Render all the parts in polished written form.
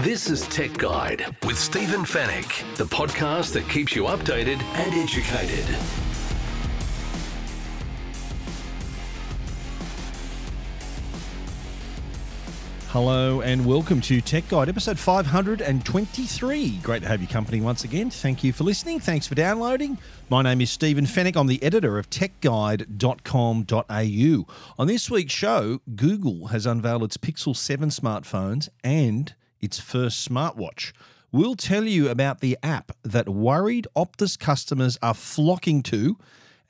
This is Tech Guide with Stephen Fenech, the podcast that keeps you updated and educated. Hello and welcome to Tech Guide, episode 523. Great to have your company once again. Thank you for listening. Thanks for downloading. My name is Stephen Fenech. I'm the editor of techguide.com.au. On this week's show, Google has unveiled its Pixel 7 smartphones and its first smartwatch. We'll tell you about the app that worried Optus customers are flocking to,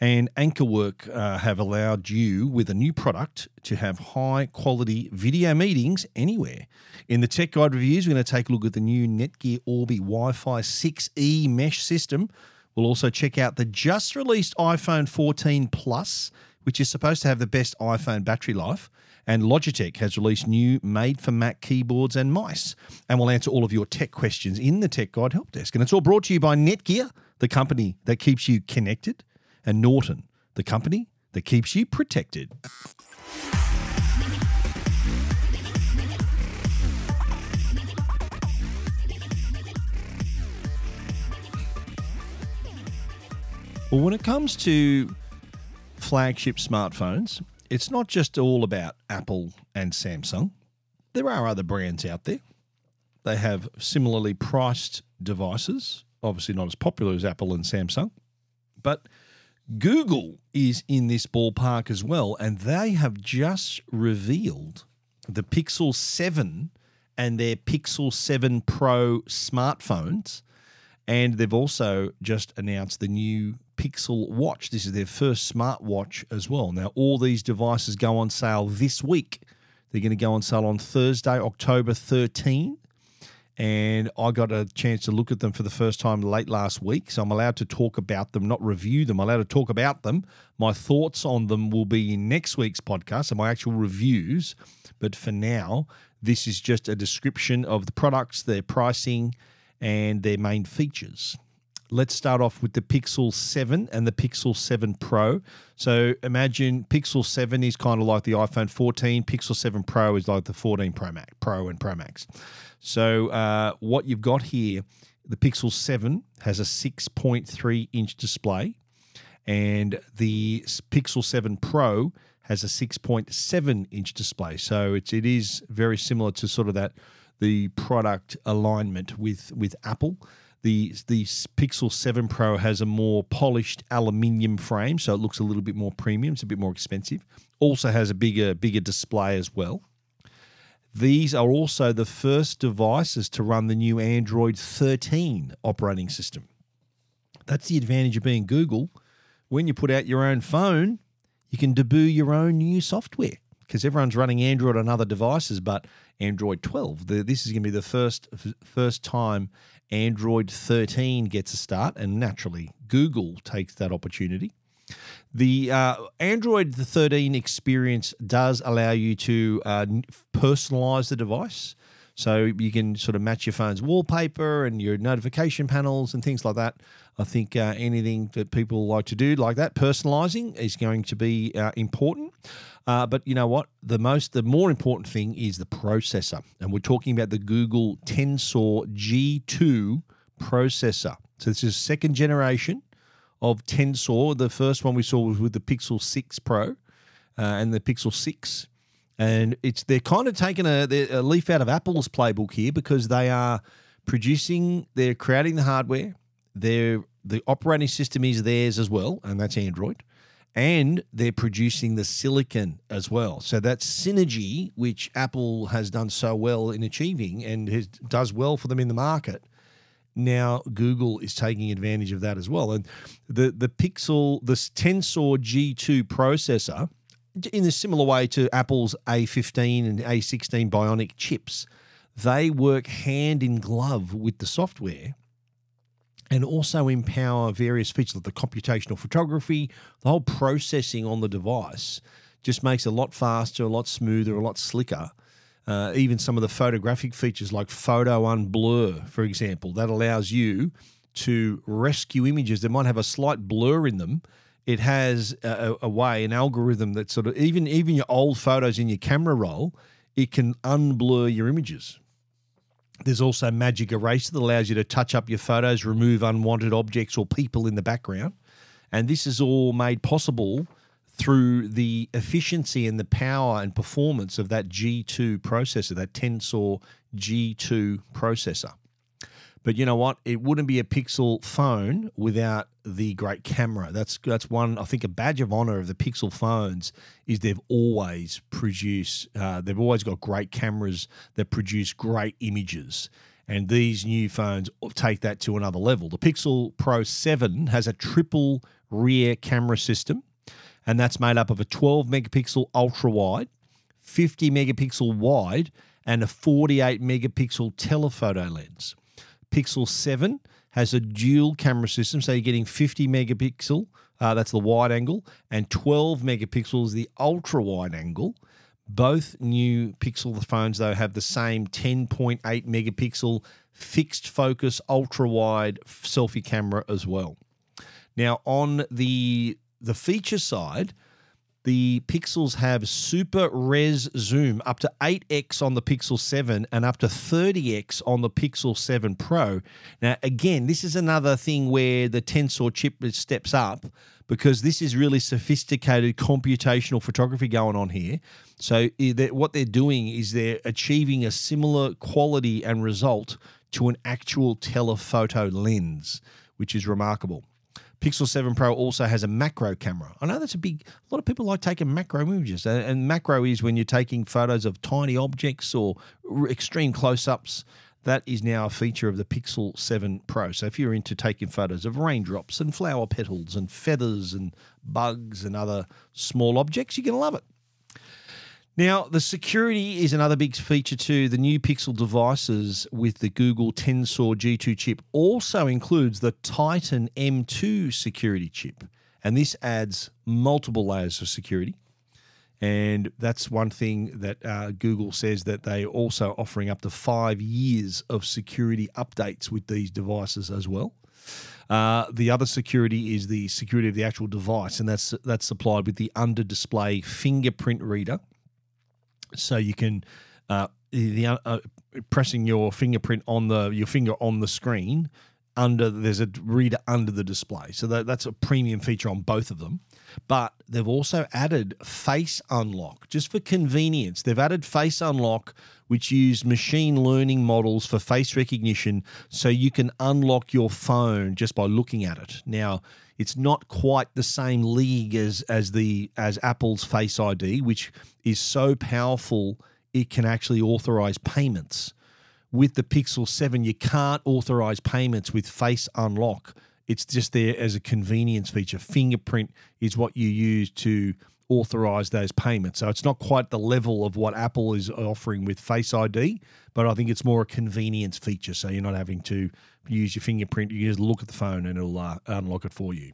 and AnkerWork have allowed you, with a new product, to have high-quality video meetings anywhere. In the Tech Guide reviews, we're going to take a look at the new Netgear Orbi Wi-Fi 6E mesh system. We'll also check out the just-released iPhone 14 Plus, which is supposed to have the best iPhone battery life. And Logitech has released new made-for-Mac keyboards and mice. And we'll answer all of your tech questions in the Tech Guide Help Desk. And it's all brought to you by Netgear, the company that keeps you connected, and Norton, the company that keeps you protected. Well, when it comes to flagship smartphones, it's not just all about Apple and Samsung. There are other brands out there. They have similarly priced devices, obviously not as popular as Apple and Samsung, but Google is in this ballpark as well, and they have just revealed the Pixel 7 and their Pixel 7 Pro smartphones, and they've also just announced the new Pixel Watch. This is their first smartwatch as well. Now, all these devices go on sale this week. They're going to go on sale on Thursday, October 13, and I got a chance to look at them for the first time late last week, so I'm allowed to talk about them, not review them. I'm allowed to talk about them. My thoughts on them will be in next week's podcast and my actual reviews, but for now, this is just a description of the products, their pricing, and their main features. Let's start off with the Pixel 7 and the Pixel 7 Pro. So imagine Pixel 7 is kind of like the iPhone 14. Pixel 7 Pro is like the 14 Pro and Pro Max. So what you've got here, the Pixel 7 has a 6.3-inch display, and the Pixel 7 Pro has a 6.7-inch display. So it is very similar to sort of that the product alignment with Apple. The Pixel 7 Pro has a more polished aluminium frame, so it looks a little bit more premium. It's a bit more expensive. Also has a bigger display as well. These are also the first devices to run the new Android 13 operating system. That's the advantage of being Google. When you put out your own phone, you can debut your own new software, because everyone's running Android on other devices, but Android 12. This is going to be the first time Android 13 gets a start, and naturally Google takes that opportunity. The Android 13 experience does allow you to personalize the device, so you can sort of match your phone's wallpaper and your notification panels and things like that. I think anything that people like to do like that, personalizing, is going to be important. But you know what? The more important thing is the processor. And we're talking about the Google Tensor G2 processor. So this is second generation of Tensor. The first one we saw was with the Pixel 6 Pro and the Pixel 6. And they're kind of taking a leaf out of Apple's playbook here, because they are creating the hardware. The operating system is theirs as well, and that's Android. And they're producing the silicon as well. So that synergy, which Apple has done so well in achieving and does well for them in the market, now Google is taking advantage of that as well. And the Tensor G2 processor, in a similar way to Apple's A15 and A16 Bionic chips, they work hand in glove with the software and also empower various features like the computational photography. The whole processing on the device just makes it a lot faster, a lot smoother, a lot slicker. Even some of the photographic features like photo unblur, for example, that allows you to rescue images that might have a slight blur in them. It has an algorithm that sort of, even your old photos in your camera roll, it can unblur your images. There's also Magic Eraser that allows you to touch up your photos, remove unwanted objects or people in the background. And this is all made possible through the efficiency and the power and performance of that G2 processor, that Tensor G2 processor. But you know what? It wouldn't be a Pixel phone without the great camera. That's one, I think, a badge of honor of the Pixel phones is they've always produced, they've always got great cameras that produce great images. And these new phones take that to another level. The Pixel Pro 7 has a triple rear camera system, and that's made up of a 12-megapixel ultra-wide, 50-megapixel wide, and a 48-megapixel telephoto lens. Pixel 7 has a dual camera system, so you're getting 50 megapixel, that's the wide angle, and 12 megapixels, the ultra-wide angle. Both new Pixel phones, though, have the same 10.8 megapixel fixed-focus ultra-wide selfie camera as well. Now, on the feature side, the Pixels have super res zoom up to 8x on the Pixel 7 and up to 30x on the Pixel 7 Pro. Now, again, this is another thing where the Tensor chip steps up because this is really sophisticated computational photography going on here. So what they're doing is they're achieving a similar quality and result to an actual telephoto lens, which is remarkable. Pixel 7 Pro also has a macro camera. I know that's a lot of people like taking macro images, and macro is when you're taking photos of tiny objects or extreme close-ups. That is now a feature of the Pixel 7 Pro. So if you're into taking photos of raindrops and flower petals and feathers and bugs and other small objects, you're going to love it. Now, the security is another big feature too. The new Pixel devices with the Google Tensor G2 chip also includes the Titan M2 security chip, and this adds multiple layers of security. And that's one thing that Google says that they also offering up to 5 years of security updates with these devices as well. The other security is the security of the actual device, and that's supplied with the under-display fingerprint reader. So you can pressing your fingerprint on your finger on the screen. There's a reader under the display, so that's a premium feature on both of them. But they've also added face unlock just for convenience. They've added face unlock, which used machine learning models for face recognition, so you can unlock your phone just by looking at it. Now, it's not quite the same league as Apple's Face ID, which is so powerful it can actually authorize payments. With the Pixel 7, you can't authorize payments with Face Unlock. It's just there as a convenience feature. Fingerprint is what you use to authorize those payments. So it's not quite the level of what Apple is offering with Face ID, but I think it's more a convenience feature. So you're not having to use your fingerprint. You just look at the phone and it'll unlock it for you.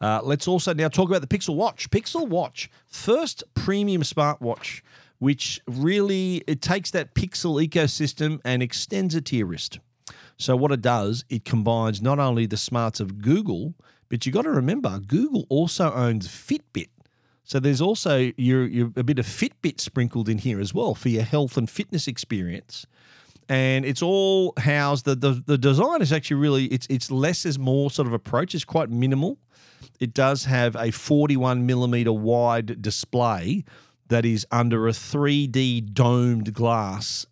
Let's also now talk about the Pixel Watch. Pixel Watch, first premium smartwatch, which really it takes that Pixel ecosystem and extends it to your wrist. So what it does, it combines not only the smarts of Google, but you've got to remember, Google also owns Fitbit. So there's also your a bit of Fitbit sprinkled in here as well for your health and fitness experience. And it's all housed. The design is actually really, it's less is more sort of approach. It's quite minimal. It does have a 41 millimeter wide display that is under a 3D domed glass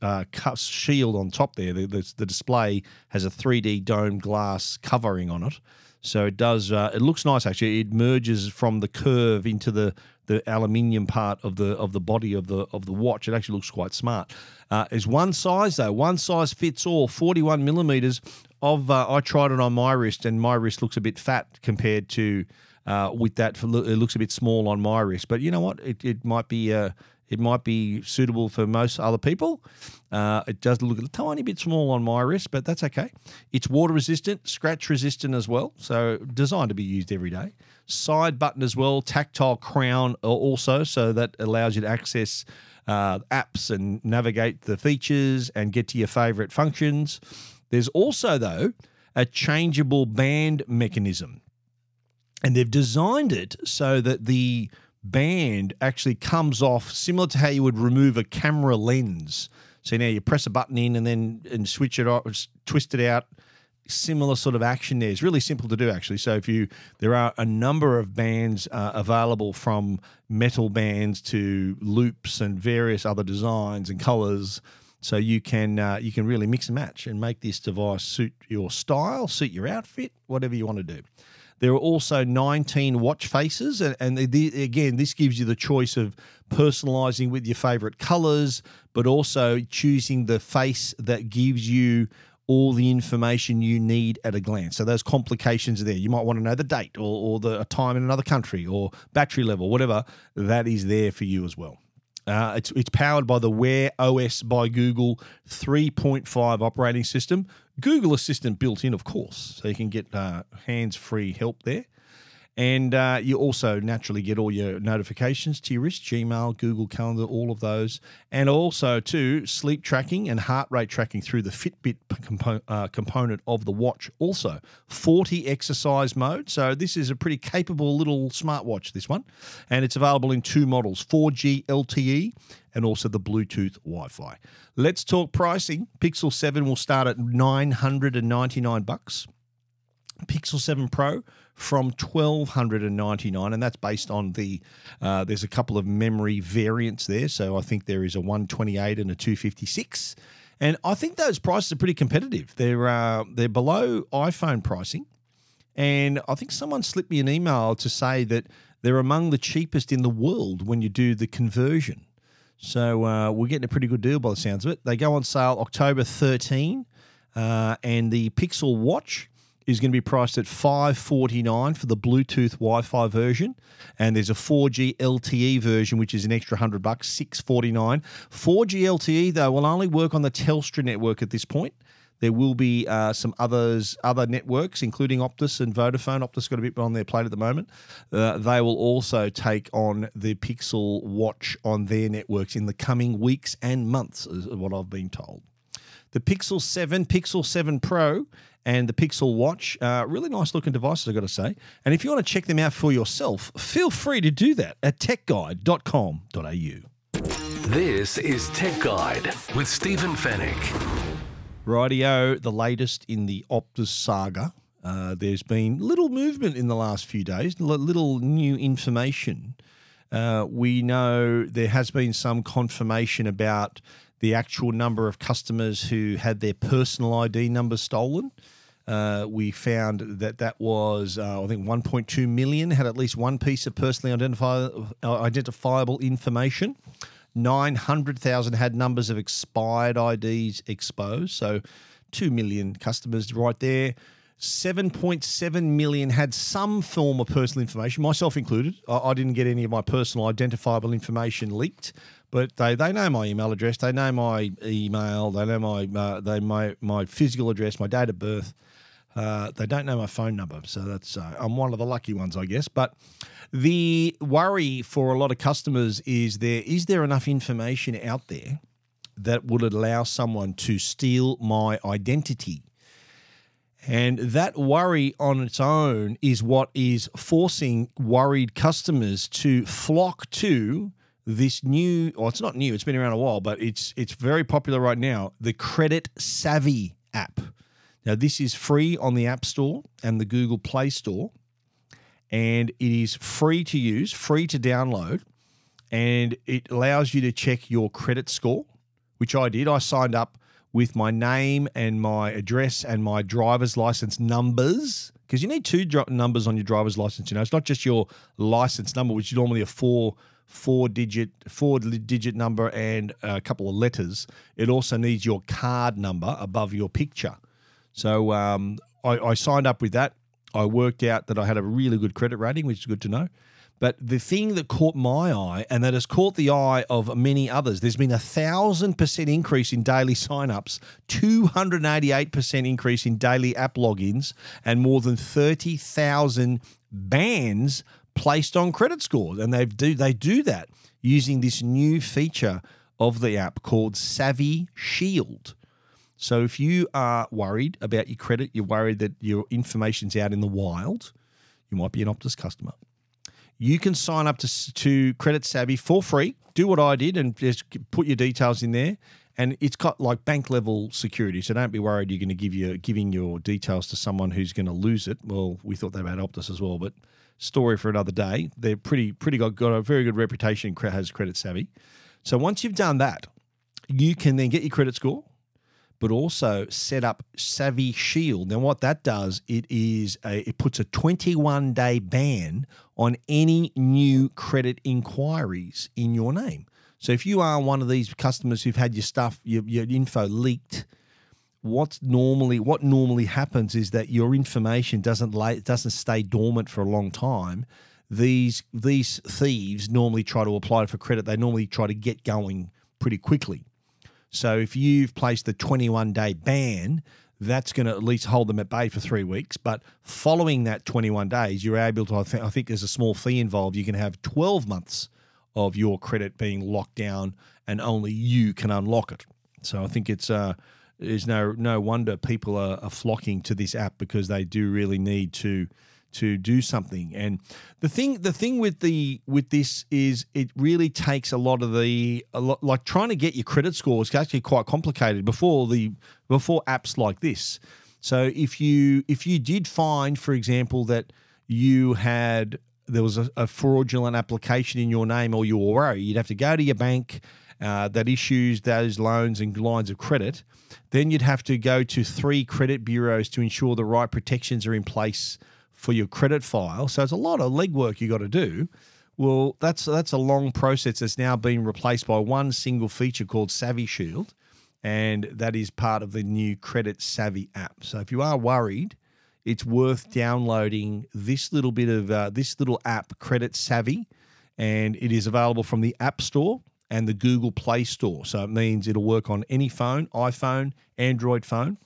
shield on top there. The display has a 3D domed glass covering on it. So it does. It looks nice, actually. It merges from the curve into the aluminium part of the body of the watch. It actually looks quite smart. It's one size, though. One size fits all, 41 millimetres. I tried it on my wrist, and my wrist looks a bit fat compared to with that. It looks a bit small on my wrist. But you know what? It might be suitable for most other people. It does look a tiny bit small on my wrist, but that's okay. It's water-resistant, scratch-resistant as well, so designed to be used every day. Side button as well, tactile crown also, so that allows you to access apps and navigate the features and get to your favourite functions. There's also, though, a changeable band mechanism, and they've designed it so that the band actually comes off, similar to how you would remove a camera lens. So now you press a button in and then switch it off, twist it out. Similar sort of action there. It's really simple to do, actually. So if you, there are a number of bands available, from metal bands to loops and various other designs and colors. So you can really mix and match and make this device suit your style, suit your outfit, whatever you want to do. There are also 19 watch faces, and again, this gives you the choice of personalizing with your favorite colors, but also choosing the face that gives you all the information you need at a glance. So those complications are there. You might want to know the date or a time in another country or battery level, whatever. That is there for you as well. It's powered by the Wear OS by Google 3.5 operating system. Google Assistant built in, of course, so you can get hands-free help there. And you also naturally get all your notifications to your wrist, Gmail, Google Calendar, all of those. And also, too, sleep tracking and heart rate tracking through the Fitbit component of the watch also. 40 exercise mode. So this is a pretty capable little smartwatch, this one. And it's available in two models, 4G LTE and also the Bluetooth Wi-Fi. Let's talk pricing. Pixel 7 will start at $999. Pixel 7 Pro from $1,299, and that's based on the there's a couple of memory variants there. So I think there is a 128 and a 256, and I think those prices are pretty competitive. They're below iPhone pricing, and I think someone slipped me an email to say that they're among the cheapest in the world when you do the conversion. So we're getting a pretty good deal by the sounds of it. They go on sale October 13, and the Pixel Watch is going to be priced at $549 for the Bluetooth Wi-Fi version. And there's a 4G LTE version, which is an extra $100, $649. 4G LTE, though, will only work on the Telstra network at this point. There will be some other networks, including Optus and Vodafone. Optus got a bit on their plate at the moment. They will also take on the Pixel Watch on their networks in the coming weeks and months, is what I've been told. The Pixel 7, Pixel 7 Pro, and the Pixel Watch, really nice-looking devices, I've got to say. And if you want to check them out for yourself, feel free to do that at techguide.com.au. This is Tech Guide with Stephen Fenech. Rightio, the latest in the Optus saga. There's been little movement in the last few days, little new information. We know there has been some confirmation about the actual number of customers who had their personal ID numbers stolen. We found that was, I think, 1.2 million had at least one piece of personally identifiable information. 900,000 had numbers of expired IDs exposed, so 2 million customers right there. 7.7 million had some form of personal information, myself included. I didn't get any of my personal identifiable information leaked, but they know my email address, they know my email, they know my physical address, my date of birth. They don't know my phone number, so that's I'm one of the lucky ones, I guess. But the worry for a lot of customers is there enough information out there that would allow someone to steal my identity? And that worry on its own is what is forcing worried customers to flock to this new, or it's not new, it's been around a while, but it's very popular right now, the Credit Savvy app. Now, this is free on the App Store and the Google Play Store, and it is free to use, free to download, and it allows you to check your credit score, which I did. I signed up with my name and my address and my driver's license numbers, because you need two numbers on your driver's license. You know, it's not just your license number, which is normally a four-digit number and a couple of letters. It also needs your card number above your picture. So I signed up with that. I worked out that I had a really good credit rating, which is good to know. But the thing that caught my eye, and that has caught the eye of many others, there's been a 1,000% increase in daily signups, 288% increase in daily app logins, and more than 30,000 bans placed on credit scores. And they do that using this new feature of the app called Savvy Shield. So if you are worried about your credit, you're worried that your information's out in the wild, you might be an Optus customer. you can sign up to Credit Savvy for free. Do what I did and just put your details in there. And it's got like bank level security, so don't be worried you're going to giving your details to someone who's going to lose it. Well, we thought they had Optus as well, but story for another day. They're pretty got a very good reputation, has Credit Savvy. So once you've done that, you can then get your credit score, but also set up Savvy Shield. Now, what that does, it puts a 21-day ban on any new credit inquiries in your name. So if you are one of these customers who've had your stuff, your info leaked, what normally happens is that your information doesn't stay dormant for a long time. These thieves normally try to apply for credit. They normally try to get going pretty quickly. So if you've placed the 21-day ban, that's going to at least hold them at bay for 3 weeks. But following that 21 days, you're able to, I think there's a small fee involved. You can have 12 months of your credit being locked down and only you can unlock it. So I think it's no wonder people are flocking to this app, because they do really need to do something. And the thing with this is it really takes a lot, like trying to get your credit score is actually quite complicated before apps like this. So if you did find, for example, that you had there was a fraudulent application in your name, or you were worried, you'd have to go to your bank that issues those loans and lines of credit. Then you'd have to go to 3 credit bureaus to ensure the right protections are in place for your credit file. So it's a lot of legwork you got to do. Well, that's a long process that's now been replaced by one single feature called Savvy Shield, and that is part of the new Credit Savvy app. So if you are worried, it's worth downloading this little bit of this little app, Credit Savvy, and it is available from the App Store and the Google Play Store. So it means it'll work on any phone, iPhone, Android phone,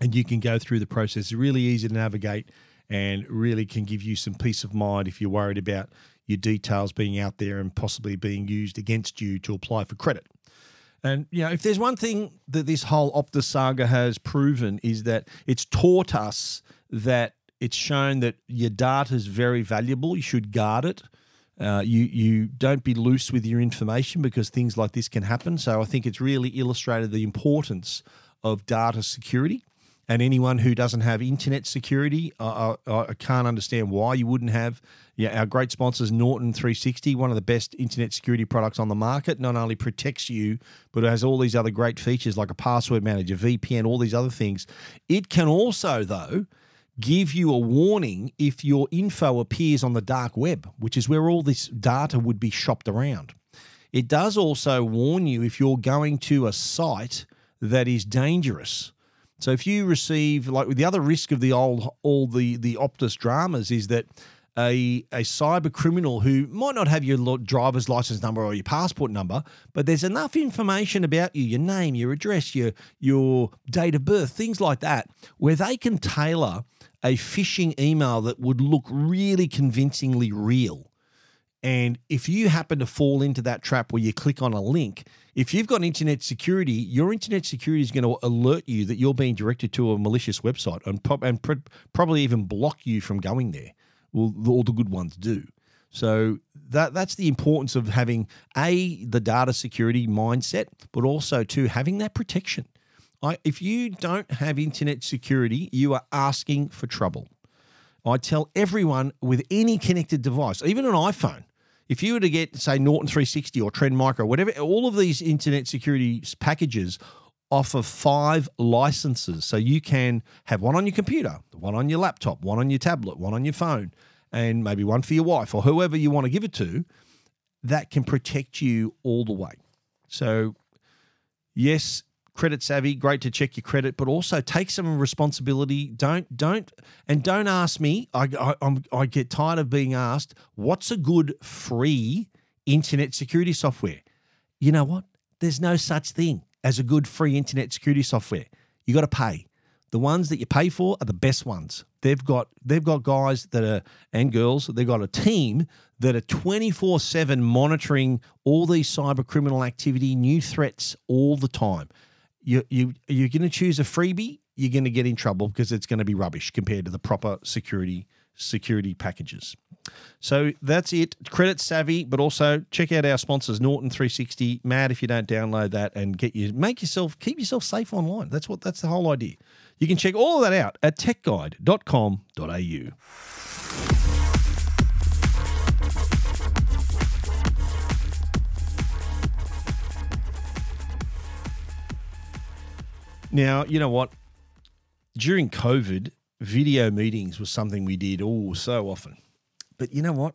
and you can go through the process. It's really easy to navigate and really can give you some peace of mind if you're worried about your details being out there and possibly being used against you to apply for credit. And, you know, if there's one thing that this whole Optus saga has proven is that it's taught us that it's shown that your data is very valuable. You should guard it. You don't be loose with your information, because things like this can happen. So I think it's really illustrated the importance of data security. And anyone who doesn't have internet security, I can't understand why you wouldn't have. Yeah, our great sponsors, Norton 360, one of the best internet security products on the market, not only protects you, but it has all these other great features like a password manager, VPN, all these other things. It can also, though, give you a warning if your info appears on the dark web, which is where all this data would be shopped around. It does also warn you if you're going to a site that is dangerous. So if you receive, like the other risk of the old, all the Optus dramas is that a cyber criminal who might not have your driver's license number or your passport number, but there's enough information about you, your name, your address, your date of birth, things like that, where they can tailor a phishing email that would look really convincingly real. And if you happen to fall into that trap where you click on a link, if you've got internet security, your internet security is going to alert you that you're being directed to a malicious website and probably even block you from going there. Well, all the good ones do. So that's the importance of having, A, the data security mindset, but also, two, having that protection. If you don't have internet security, you are asking for trouble. I tell everyone with any connected device, even an iPhone, if you were to get, say, Norton 360 or Trend Micro, whatever, all of these internet security packages offer 5 licenses. So you can have one on your computer, one on your laptop, one on your tablet, one on your phone, and maybe one for your wife or whoever you want to give it to. That can protect you all the way. So, yes, Credit Savvy, great to check your credit, but also take some responsibility. Don't ask me. I get tired of being asked, what's a good free internet security software? You know what? There's no such thing as a good free internet security software. You got to pay. The ones that you pay for are the best ones. They've got guys that are, and girls, they've got a team that are 24/7 monitoring all these cyber criminal activity, new threats all the time. You're going to choose a freebie, you're going to get in trouble because it's going to be rubbish compared to the proper security packages. So that's it. Credit Savvy, but also check out our sponsors, Norton 360. Mad if you don't download that and keep yourself safe online. That's the whole idea. You can check all of that out at techguide.com.au. Now, you know what? During COVID, video meetings was something we did so often. But you know what?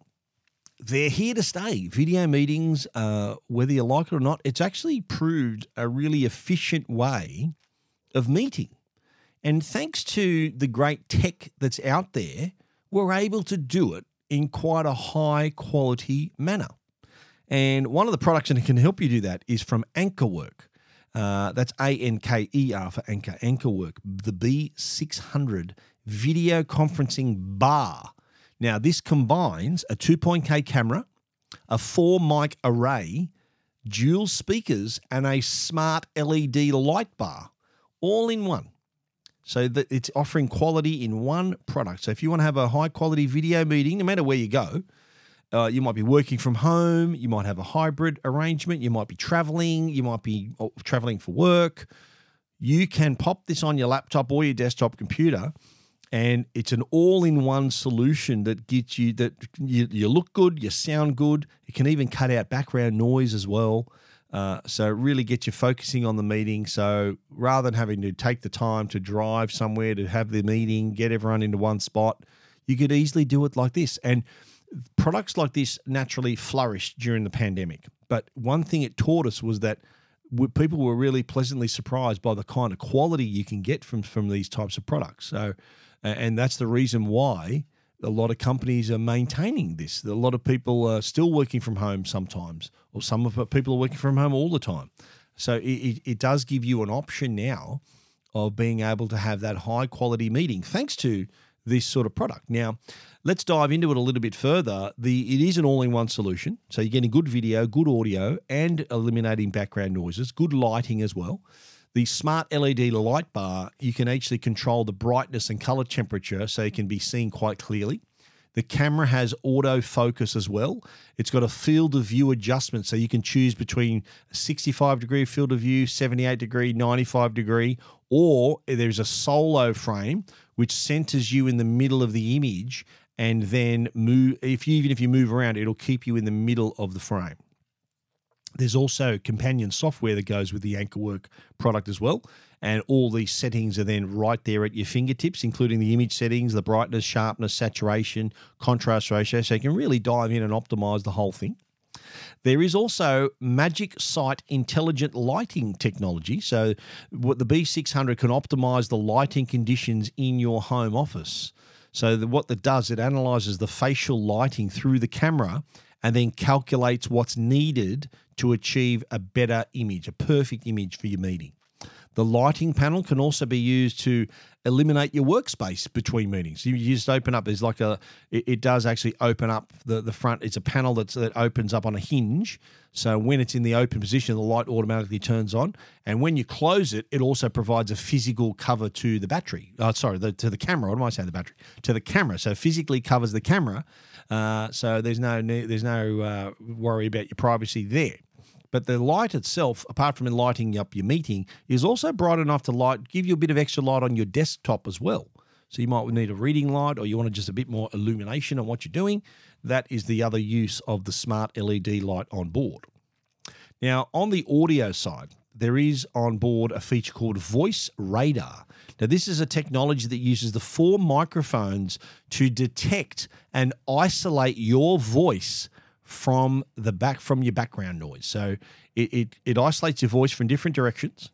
They're here to stay. Video meetings, whether you like it or not, it's actually proved a really efficient way of meeting. And thanks to the great tech that's out there, we're able to do it in quite a high quality manner. And one of the products that can help you do that is from AnkerWork. That's ANKER for Anker. AnkerWork, the B600 video conferencing bar. Now, this combines a 2.K camera, a 4-mic array, dual speakers, and a smart LED light bar, all in one. So that it's offering quality in one product. So if you want to have a high-quality video meeting, no matter where you go, you might be working from home. You might have a hybrid arrangement. You might be traveling. You might be traveling for work. You can pop this on your laptop or your desktop computer, and it's an all-in-one solution that gets you that you look good, you sound good. It can even cut out background noise as well. So it really gets you focusing on the meeting. So rather than having to take the time to drive somewhere to have the meeting, get everyone into one spot, you could easily do it like this. And products like this naturally flourished during the pandemic. But one thing it taught us was that people were really pleasantly surprised by the kind of quality you can get from these types of products. So, and that's the reason why a lot of companies are maintaining this. A lot of people are still working from home sometimes, or some of people are working from home all the time. So it does give you an option now of being able to have that high-quality meeting thanks to this sort of product. Now, let's dive into it a little bit further. It is an all-in-one solution. So you're getting good video, good audio, and eliminating background noises, good lighting as well. The smart LED light bar, you can actually control the brightness and color temperature so it can be seen quite clearly. The camera has auto focus as well. It's got a field of view adjustment, so you can choose between 65 degree field of view, 78 degree, 95 degree, or there's a solo frame which centers you in the middle of the image and then move. Even if you move around, it'll keep you in the middle of the frame. There's also companion software that goes with the AnkerWork product as well. And all these settings are then right there at your fingertips, including the image settings, the brightness, sharpness, saturation, contrast ratio. So you can really dive in and optimize the whole thing. There is also Magic Sight intelligent lighting technology. So what the B600 can optimize the lighting conditions in your home office. So what that does, it analyzes the facial lighting through the camera and then calculates what's needed to achieve a better image, a perfect image for your meeting. The lighting panel can also be used to eliminate your workspace between meetings. You just open up. There's it does actually open up the front. It's a panel that opens up on a hinge. So when it's in the open position, the light automatically turns on. And when you close it, it also provides a physical cover to the battery. To the camera. What am I saying? The battery to the camera. So physically covers the camera. So there's no worry about your privacy there. But the light itself, apart from lighting up your meeting, is also bright enough to give you a bit of extra light on your desktop as well. So you might need a reading light, or you want just a bit more illumination on what you're doing. That is the other use of the smart LED light on board. Now, on the audio side, there is on board a feature called Voice Radar. Now, this is a technology that uses the 4 microphones to detect and isolate your voice from your background noise. So it isolates your voice from different directions,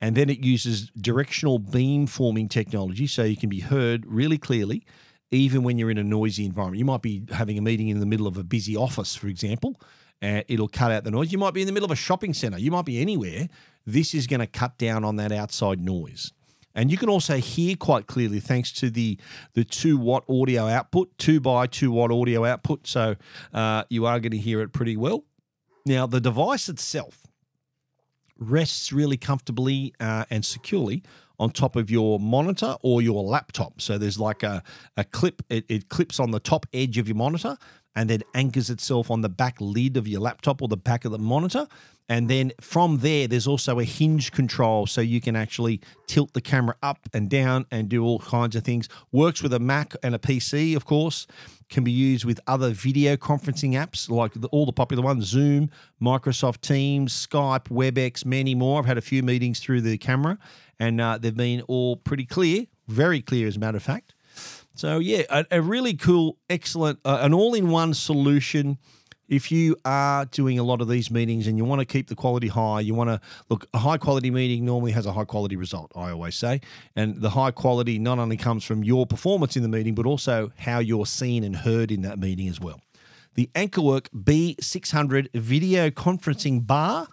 and then it uses directional beamforming technology so you can be heard really clearly, even when you're in a noisy environment. You might be having a meeting in the middle of a busy office, for example, and it'll cut out the noise. You might be in the middle of a shopping center. You might be anywhere. This is going to cut down on that outside noise. And you can also hear quite clearly thanks to the 2-watt audio output, 2 by 2-watt audio output. So you are going to hear it pretty well. Now, the device itself rests really comfortably and securely on top of your monitor or your laptop. So there's like a clip, it clips on the top edge of your monitor and then anchors itself on the back lid of your laptop or the back of the monitor. And then from there, there's also a hinge control, so you can actually tilt the camera up and down and do all kinds of things. Works with a Mac and a PC, of course. Can be used with other video conferencing apps, like all the popular ones, Zoom, Microsoft Teams, Skype, WebEx, many more. I've had a few meetings through the camera, and they've been all pretty clear, very clear as a matter of fact. So yeah, a really cool, excellent, an all-in-one solution. If you are doing a lot of these meetings and you want to keep the quality high, you want to look, a high quality meeting normally has a high quality result, I always say. And the high quality not only comes from your performance in the meeting, but also how you're seen and heard in that meeting as well. The AnkerWork B600 video conferencing bar,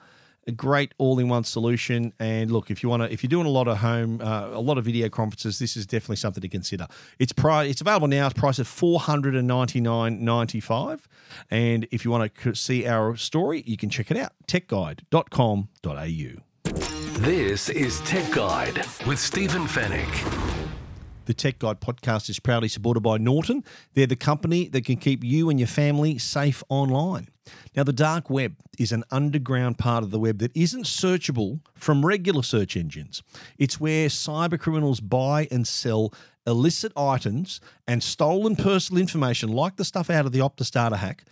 a great all-in-one solution. And look, if you're doing a lot of home, a lot of video conferences, this is definitely something to consider. It's available now. It's priced at $499.95. And if you want to see our story, you can check it out, techguide.com.au. This is Tech Guide with Stephen Fenech. The Tech Guide podcast is proudly supported by Norton. They're the company that can keep you and your family safe online. Now, the dark web is an underground part of the web that isn't searchable from regular search engines. It's where cyber criminals buy and sell illicit items and stolen personal information, like the stuff out of the Optus data hack,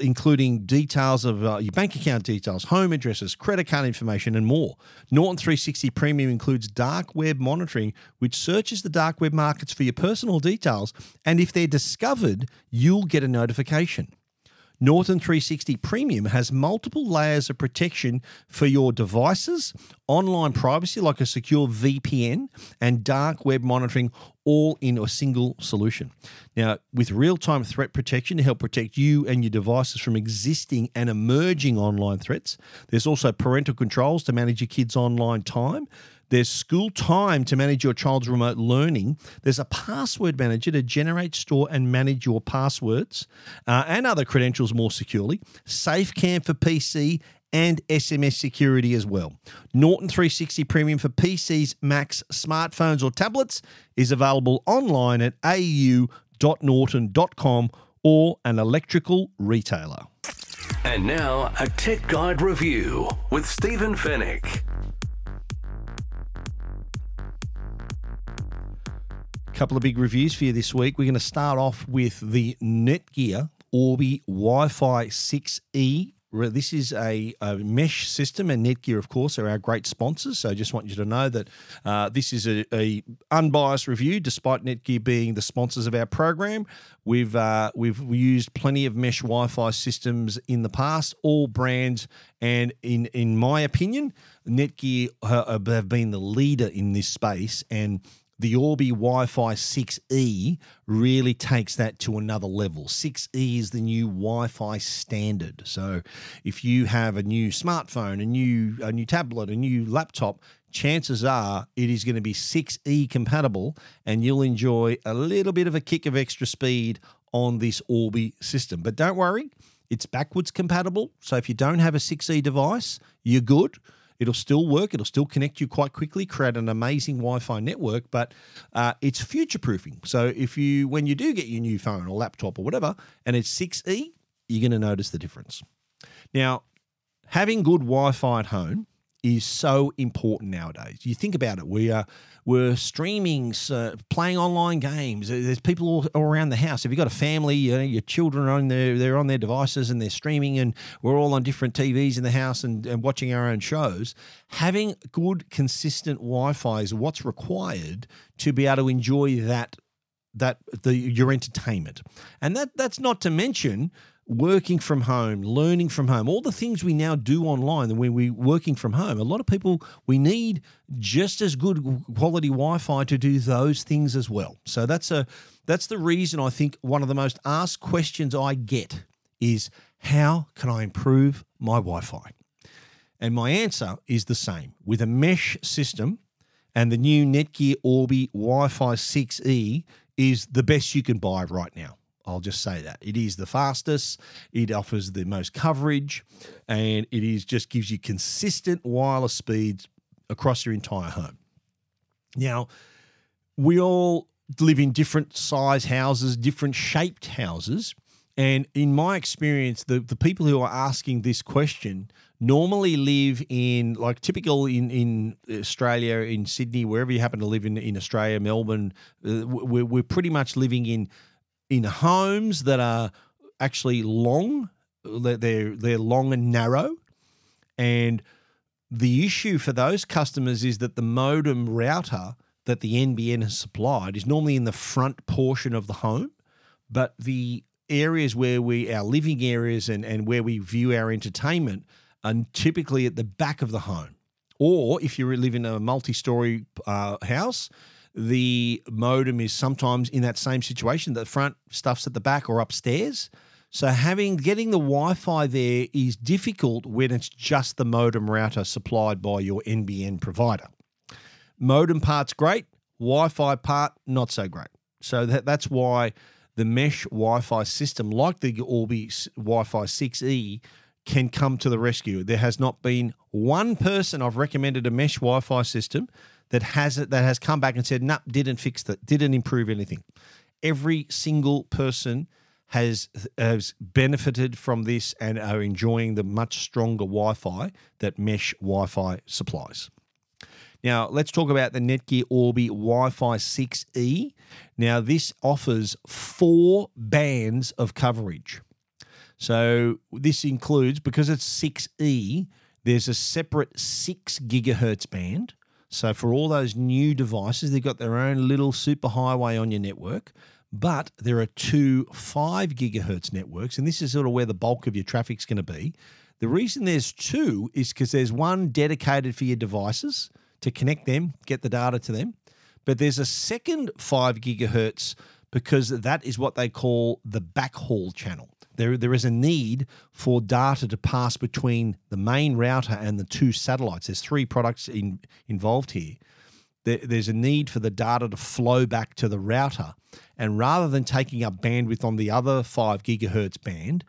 including details of your bank account details, home addresses, credit card information, and more. Norton 360 Premium includes dark web monitoring, which searches the dark web markets for your personal details, and if they're discovered, you'll get a notification. Norton 360 Premium has multiple layers of protection for your devices, online privacy like a secure VPN, and dark web monitoring, all in a single solution. Now, with real-time threat protection to help protect you and your devices from existing and emerging online threats, there's also parental controls to manage your kids' online time. There's school time to manage your child's remote learning. There's a password manager to generate, store, and manage your passwords and other credentials more securely. SafeCam for PC and SMS security as well. Norton 360 Premium for PCs, Macs, smartphones, or tablets is available online at au.norton.com or an electrical retailer. And now, a Tech Guide review with Stephen Fenech. Couple of big reviews for you this week. We're going to start off with the Netgear Orbi Wi-Fi 6E. This is a mesh system, and Netgear, of course, are our great sponsors. So I just want you to know that this is a unbiased review, despite Netgear being the sponsors of our program. We've used plenty of mesh Wi-Fi systems in the past, all brands, and in my opinion, Netgear have been the leader in this space, and the Orbi Wi-Fi 6E really takes that to another level. 6E is the new Wi-Fi standard. So if you have a new smartphone, a new tablet, a new laptop, chances are it is going to be 6E compatible, and you'll enjoy a little bit of a kick of extra speed on this Orbi system. But don't worry, it's backwards compatible. So if you don't have a 6E device, you're good. It'll still work. It'll still connect you quite quickly, create an amazing Wi-Fi network, but it's future-proofing. So when you do get your new phone or laptop or whatever, and it's 6E, you're going to notice the difference. Now, having good Wi-Fi at home is so important nowadays. You think about it. We're streaming, playing online games. There's people all around the house. If you've got a family, your children are they're on their devices and they're streaming, and we're all on different TVs in the house and watching our own shows. Having good, consistent Wi-Fi is what's required to be able to enjoy your entertainment. And that's not to mention working from home, learning from home, all the things we now do online when we're working from home. A lot of people, we need just as good quality Wi-Fi to do those things as well. So that's the reason I think one of the most asked questions I get is, how can I improve my Wi-Fi? And my answer is the same. With a mesh system and the new Netgear Orbi Wi-Fi 6E is the best you can buy right now. I'll just say that. It is the fastest, it offers the most coverage, and it is just gives you consistent wireless speeds across your entire home. Now, we all live in different size houses, different shaped houses, and in my experience, the people who are asking this question normally live in, like typical in Australia, in Sydney, wherever you happen to live in Australia, Melbourne, we're pretty much living in homes that are actually long, they're long and narrow, and the issue for those customers is that the modem router that the NBN has supplied is normally in the front portion of the home, but the areas where our living areas and where we view our entertainment are typically at the back of the home. Or if you live in a multi-story house, the modem is sometimes in that same situation. The front stuff's at the back or upstairs. So getting the Wi-Fi there is difficult when it's just the modem router supplied by your NBN provider. Modem part's great, Wi-Fi part not so great. So that's why the mesh Wi-Fi system, like the Orbi Wi-Fi 6E, can come to the rescue. There has not been one person I've recommended a mesh Wi-Fi system that has come back and said, "Nope, didn't fix that, didn't improve anything." Every single person has benefited from this and are enjoying the much stronger Wi-Fi that mesh Wi-Fi supplies. Now, let's talk about the Netgear Orbi Wi-Fi 6E. Now, this offers 4 bands of coverage. So this includes, because it's 6E, there's a separate 6 gigahertz band. So for all those new devices, they've got their own little superhighway on your network. But there are 2 5 gigahertz networks, and this is sort of where the bulk of your traffic's going to be. The reason there's 2 is because there's one dedicated for your devices to connect them, get the data to them. But there's a second 5 gigahertz because that is what they call the backhaul channel. There is a need for data to pass between the main router and the 2 satellites. There's 3 products involved here. There's a need for the data to flow back to the router. And rather than taking up bandwidth on the other 5 gigahertz band,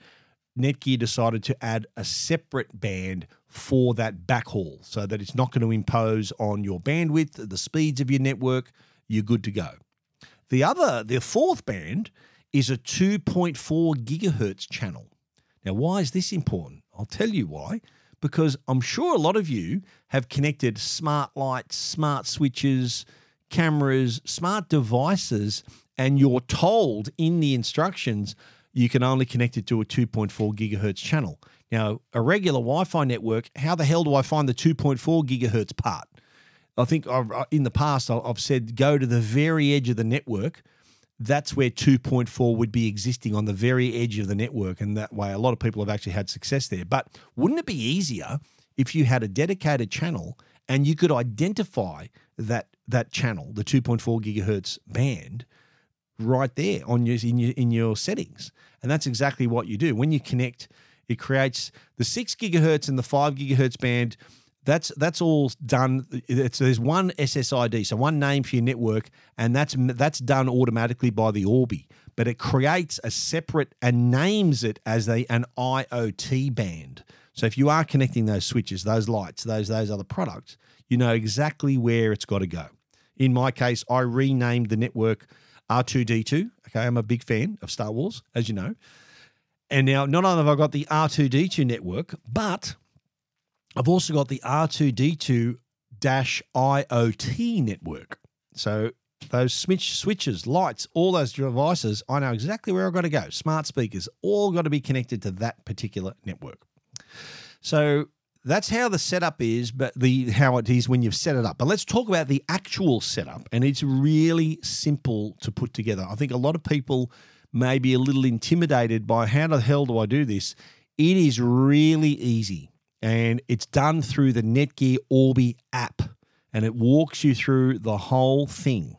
Netgear decided to add a separate band for that backhaul so that it's not going to impose on your bandwidth, the speeds of your network. You're good to go. The 4th band is a 2.4 gigahertz channel. Now, why is this important? I'll tell you why. Because I'm sure a lot of you have connected smart lights, smart switches, cameras, smart devices, and you're told in the instructions you can only connect it to a 2.4 gigahertz channel. Now, a regular Wi-Fi network, how the hell do I find the 2.4 gigahertz part? I think in the past I've said go to the very edge of the network. That's where 2.4 would be existing, on the very edge of the network. And that way, a lot of people have actually had success there. But wouldn't it be easier if you had a dedicated channel and you could identify that channel, the 2.4 gigahertz band, right there on your settings? And that's exactly what you do. When you connect, it creates the 6 gigahertz and the 5 gigahertz band. That's all done. There's one SSID, so one name for your network, and that's done automatically by the Orbi. But it creates a separate and names it as an IoT band. So if you are connecting those switches, those lights, those other products, you know exactly where it's got to go. In my case, I renamed the network R2-D2. Okay, I'm a big fan of Star Wars, as you know. And now not only have I got the R2-D2 network, but I've also got the R2-D2-IoT network. So those switches, lights, all those devices, I know exactly where I've got to go. Smart speakers, all got to be connected to that particular network. So that's how the setup is, but how it is when you've set it up. But let's talk about the actual setup, and it's really simple to put together. I think a lot of people may be a little intimidated by how the hell do I do this. It is really easy. And it's done through the Netgear Orbi app, and it walks you through the whole thing.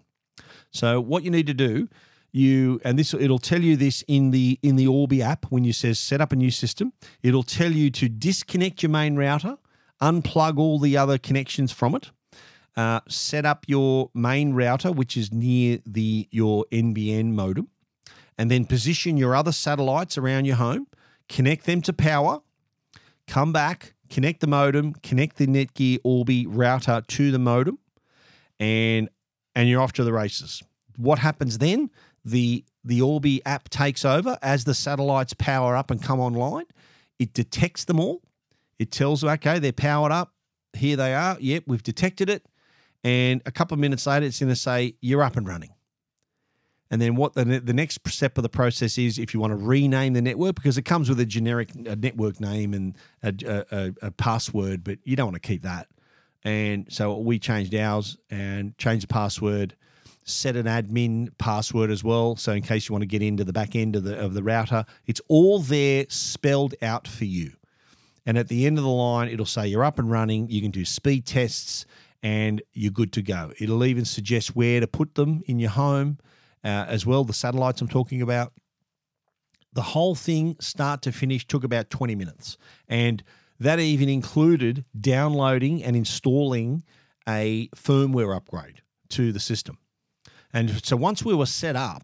So what you need to do, it'll tell you this in the Orbi app when you says set up a new system. It'll tell you to disconnect your main router, unplug all the other connections from it, set up your main router, which is near your NBN modem, and then position your other satellites around your home, connect them to power, come back, connect the modem, connect the Netgear Orbi router to the modem, and you're off to the races. What happens then? The Orbi app takes over as the satellites power up and come online. It detects them all. It tells them, okay, they're powered up. Here they are. Yep, we've detected it. And a couple of minutes later, it's going to say, you're up and running. And then what the next step of the process is, if you want to rename the network, because it comes with a generic network name and a password, but you don't want to keep that. And so we changed ours and changed the password, set an admin password as well. So in case you want to get into the back end of the router, it's all there spelled out for you. And at the end of the line, it'll say you're up and running. You can do speed tests and you're good to go. It'll even suggest where to put them in your home as well, the satellites I'm talking about. The whole thing, start to finish, took about 20 minutes. And that even included downloading and installing a firmware upgrade to the system. And so once we were set up,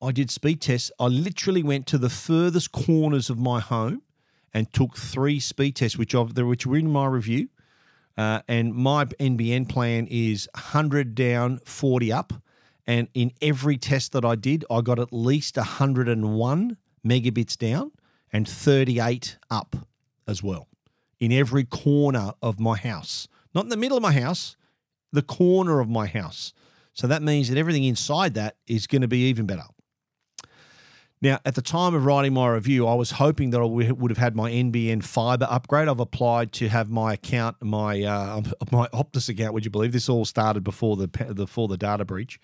I did speed tests. I literally went to the furthest corners of my home and took 3 speed tests, which were in my review. And my NBN plan is 100 down, 40 up. And in every test that I did, I got at least 101 megabits down and 38 up as well in every corner of my house. Not in the middle of my house, the corner of my house. So that means that everything inside that is going to be even better. Now, at the time of writing my review, I was hoping that I would have had my NBN fibre upgrade. I've applied to have my account, my Optus account, would you believe? This all started before the data breach.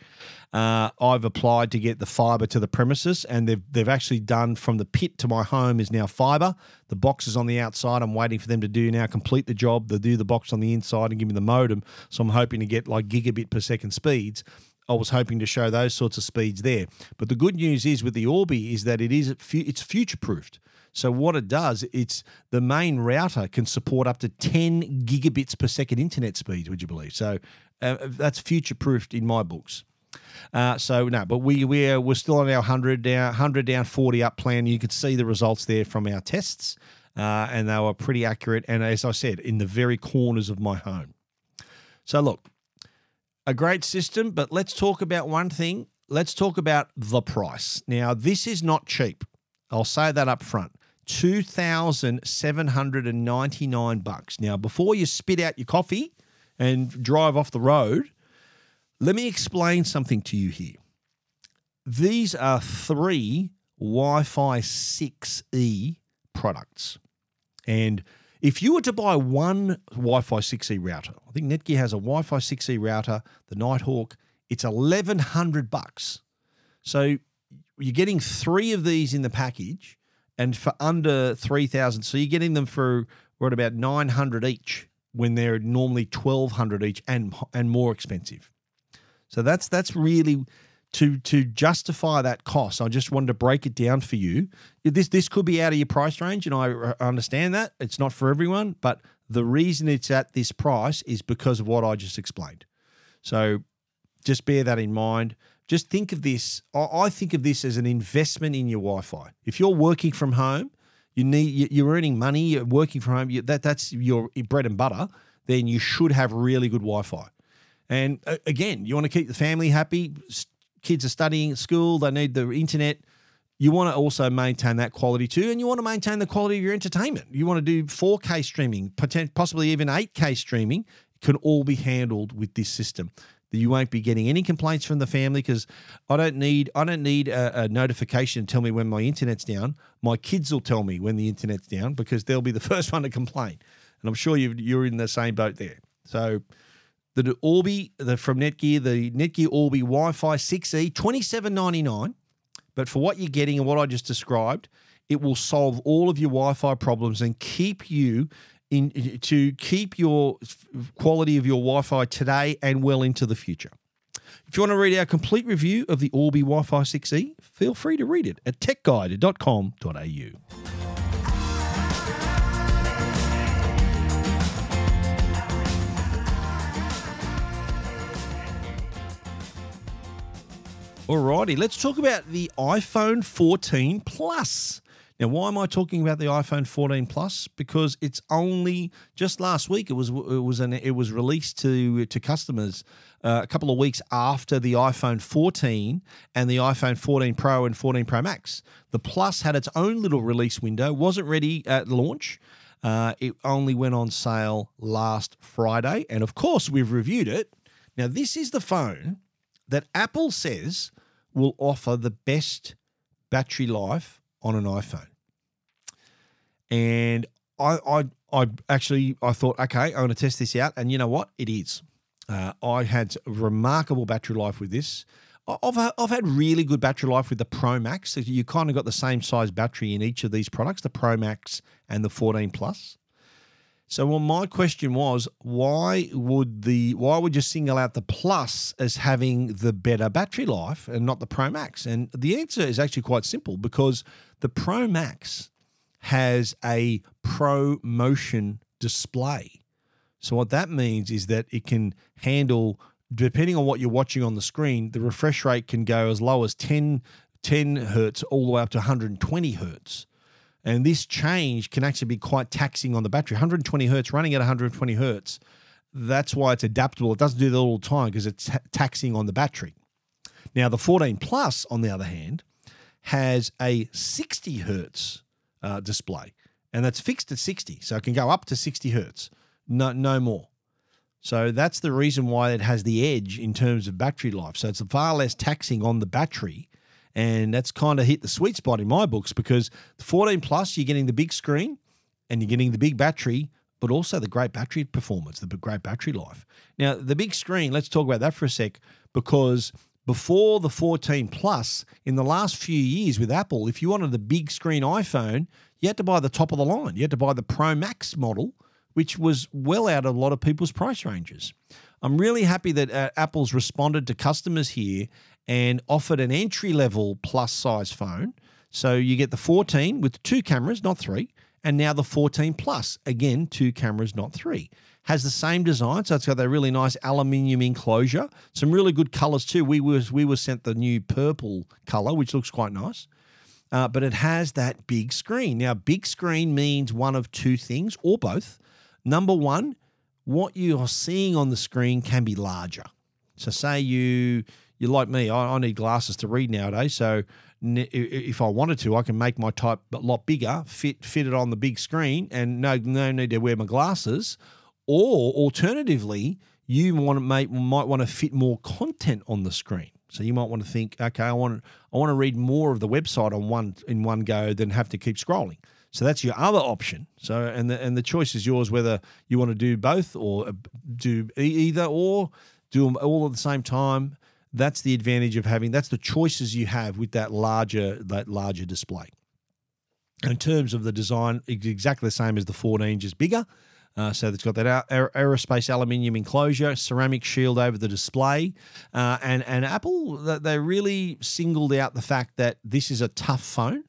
I've applied to get the fibre to the premises, and they've actually done from the pit to my home is now fibre. The box is on the outside. I'm waiting for them to do now, complete the job. They do the box on the inside and give me the modem. So I'm hoping to get like gigabit per second speeds. I was hoping to show those sorts of speeds there. But the good news is with the Orbi is that it's future-proofed. So what it does, it's the main router can support up to 10 gigabits per second internet speeds, would you believe? So that's future-proofed in my books. But we're still on our 100 down, 40 up plan. You could see the results there from our tests, and they were pretty accurate. And as I said, in the very corners of my home. So look, a great system, but let's talk about one thing. Let's talk about the price. Now, this is not cheap. I'll say that up front. $2,799. Now, before you spit out your coffee and drive off the road, let me explain something to you here. These are 3 Wi-Fi 6E products. And if you were to buy one Wi-Fi 6E router, I think Netgear has a Wi-Fi 6E router, the Nighthawk, it's $1,100. So you're getting 3 of these in the package and for under $3,000. So you're getting them for about $900 each when they're normally $1,200 each and more expensive. So that's really to justify that cost. I just wanted to break it down for you. This could be out of your price range, and I understand that. It's not for everyone, but the reason it's at this price is because of what I just explained. So just bear that in mind. Just think of this. I think of this as an investment in your Wi-Fi. If you're working from home, you're earning money, you're working from home, that's your bread and butter, then you should have really good Wi-Fi. And again, you want to keep the family happy, kids are studying at school, they need the internet. You want to also maintain that quality too, and you want to maintain the quality of your entertainment. You want to do 4K streaming, possibly even 8K streaming. It can all be handled with this system. You won't be getting any complaints from the family because I don't need a notification to tell me when my internet's down. My kids will tell me when the internet's down because they'll be the first one to complain. And I'm sure you're in the same boat there. So the Orbi, from Netgear, the Netgear Orbi Wi-Fi 6E, $2,799. But for what you're getting and what I just described, it will solve all of your Wi-Fi problems and keep you to keep your quality of your Wi-Fi today and well into the future. If you want to read our complete review of the Orbi Wi-Fi 6E, feel free to read it at techguide.com.au. Alrighty, let's talk about the iPhone 14 Plus. Now, why am I talking about the iPhone 14 Plus? Because it's only just last week it was released to customers a couple of weeks after the iPhone 14 and the iPhone 14 Pro and 14 Pro Max. The Plus had its own little release window, wasn't ready at launch. It only went on sale last Friday, and of course we've reviewed it. Now, this is the phone that Apple says will offer the best battery life on an iPhone. And I thought, okay, I'm going to test this out. And you know what? It is. I had remarkable battery life with this. I've had really good battery life with the Pro Max. You kind of got the same size battery in each of these products, the Pro Max and the 14 Plus. So well, my question was, why would you single out the Plus as having the better battery life and not the Pro Max? And the answer is actually quite simple, because the Pro Max has a ProMotion display. So what that means is that it can handle, depending on what you're watching on the screen, the refresh rate can go as low as 10 hertz all the way up to 120 hertz. And this change can actually be quite taxing on the battery. 120 hertz, running at 120 hertz. That's why it's adaptable. It doesn't do that all the time because it's taxing on the battery. Now, the 14 Plus, on the other hand, has a 60 hertz display. And that's fixed at 60. So it can go up to 60 hertz, no more. So that's the reason why it has the edge in terms of battery life. So it's far less taxing on the battery. And that's kind of hit the sweet spot in my books, because the 14 Plus, you're getting the big screen and you're getting the big battery, but also the great battery performance, the great battery life. Now, the big screen, let's talk about that for a sec, because before the 14 Plus, in the last few years with Apple, if you wanted the big screen iPhone, you had to buy the top of the line. You had to buy the Pro Max model, which was well out of a lot of people's price ranges. I'm really happy that Apple's responded to customers here and offered an entry-level plus-size phone. So you get the 14 with two cameras, not three, and now the 14 Plus, again, two cameras, not three. Has the same design, so it's got that really nice aluminium enclosure, some really good colours too. We were sent the new purple colour, which looks quite nice, but it has that big screen. Now, big screen means one of two things, or both. Number one, what you are seeing on the screen can be larger. So say you're like me, I need glasses to read nowadays. So if I wanted to, I can make my type a lot bigger, fit it on the big screen, and no need to wear my glasses. Or alternatively, you might want to fit more content on the screen. So you might want to think, okay, I want to read more of the website in one go than have to keep scrolling. So that's your other option. So and the choice is yours whether you want to do both or do either or do them all at the same time. That's the advantage of having. That's the choices you have with that larger display. In terms of the design, it's exactly the same as the 14, just bigger. So it's got that aerospace aluminium enclosure, ceramic shield over the display, and Apple, they really singled out the fact that this is a tough phone.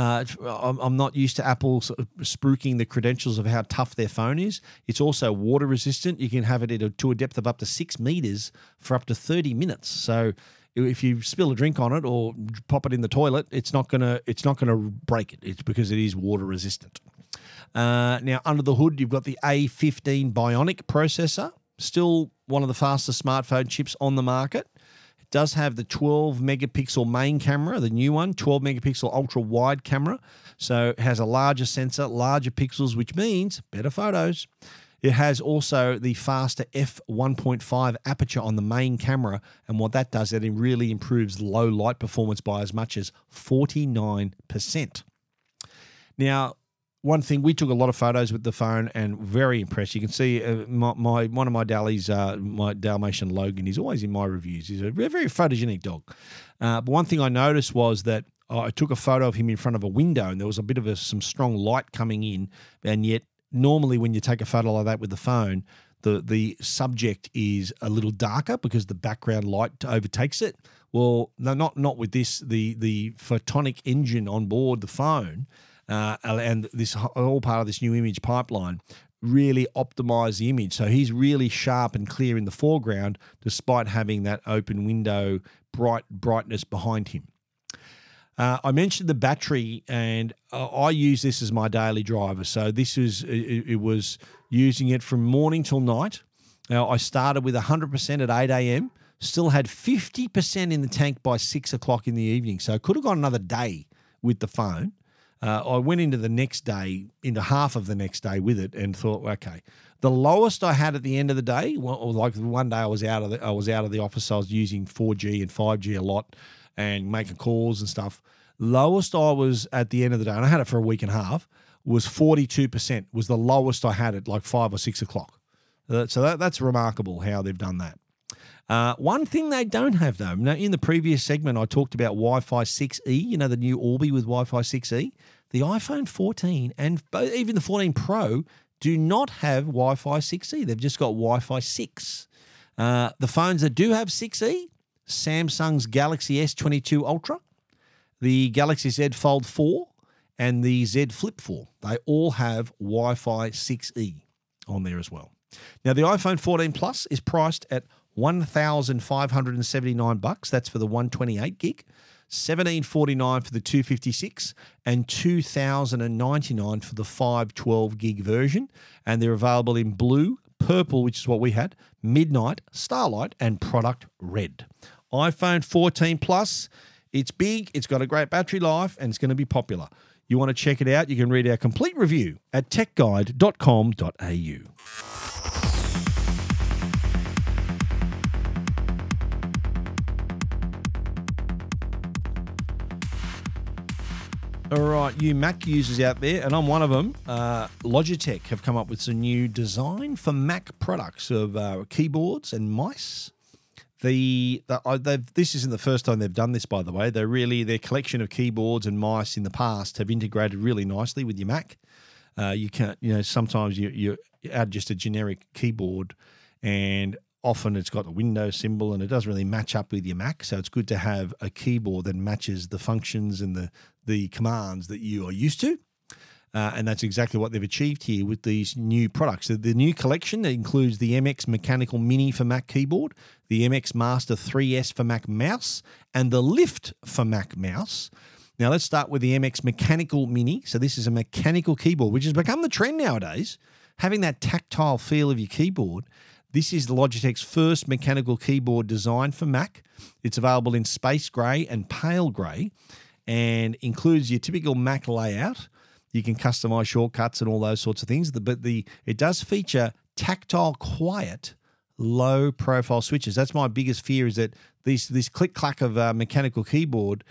I'm not used to Apple spruiking the credentials of how tough their phone is. It's also water resistant. You can have it to a depth of up to 6 meters for up to 30 minutes. So if you spill a drink on it or pop it in the toilet, it's not gonna break it. It's because it is water resistant. Now under the hood, you've got the A15 Bionic processor, still one of the fastest smartphone chips on the market. Does have the 12-megapixel main camera, the new one, 12-megapixel ultra-wide camera. So it has a larger sensor, larger pixels, which means better photos. It has also the faster f1.5 aperture on the main camera, and what that does, it really improves low-light performance by as much as 49%. Now, one thing, we took a lot of photos with the phone and very impressed. You can see one of my Dallies, my Dalmatian Logan, he's always in my reviews. He's a very photogenic dog. But one thing I noticed was that I took a photo of him in front of a window and there was a bit of some strong light coming in. And yet normally when you take a photo like that with the phone, the subject is a little darker because the background light overtakes it. Well, no, not with this. The photonic engine on board the phone, and this whole part of this new image pipeline really optimize the image. So he's really sharp and clear in the foreground, despite having that open window brightness behind him. I mentioned the battery, and I use this as my daily driver. So this is, it was using it from morning till night. Now, I started with 100% at 8 a.m., still had 50% in the tank by 6 o'clock in the evening. So I could have gone another day with the phone. I went into the next day, into half of the next day with it, and thought, okay, the lowest I had at the end of the day, well, like one day I was out of the office. I was using 4G and 5G a lot, and making calls and stuff. Lowest I was at the end of the day, and I had it for a week and a half, was 42%, was the lowest I had at like 5 or 6 o'clock. So that's remarkable how they've done that. One thing they don't have though, now in the previous segment I talked about Wi-Fi 6E, you know, the new Orbi with Wi-Fi 6E. The iPhone 14 and even the 14 Pro do not have Wi-Fi 6E. They've just got Wi-Fi 6. The phones that do have 6E, Samsung's Galaxy S22 Ultra, the Galaxy Z Fold 4, and the Z Flip 4. They all have Wi-Fi 6E on there as well. Now, the iPhone 14 Plus is priced at $1,579. That's for the 128 gig, $1,749 for the 256, and $2,099 for the 512 gig version. And they're available in blue, purple, which is what we had, midnight, starlight, and product red. iPhone 14 Plus, it's big, it's got a great battery life, and it's going to be popular. You want to check it out, you can read our complete review at techguide.com.au. All right, you Mac users out there, and I'm one of them, Logitech have come up with some new design for Mac products of keyboards and mice. This isn't the first time they've done this, by the way. Their collection of keyboards and mice in the past have integrated really nicely with your Mac. You can't, sometimes you add just a generic keyboard, and often it's got a Windows symbol and it doesn't really match up with your Mac. So it's good to have a keyboard that matches the functions and the commands that you are used to. And that's exactly what they've achieved here with these new products. The new collection that includes the MX Mechanical Mini for Mac keyboard, the MX Master 3S for Mac mouse, and the Lift for Mac mouse. Now let's start with the MX Mechanical Mini. So this is a mechanical keyboard, which has become the trend nowadays, having that tactile feel of your keyboard. This is Logitech's first mechanical keyboard designed for Mac. It's available in space grey and pale grey, and includes your typical Mac layout. You can customize shortcuts and all those sorts of things, but it does feature tactile, quiet, low-profile switches. That's my biggest fear, is that this click-clack of a mechanical keyboard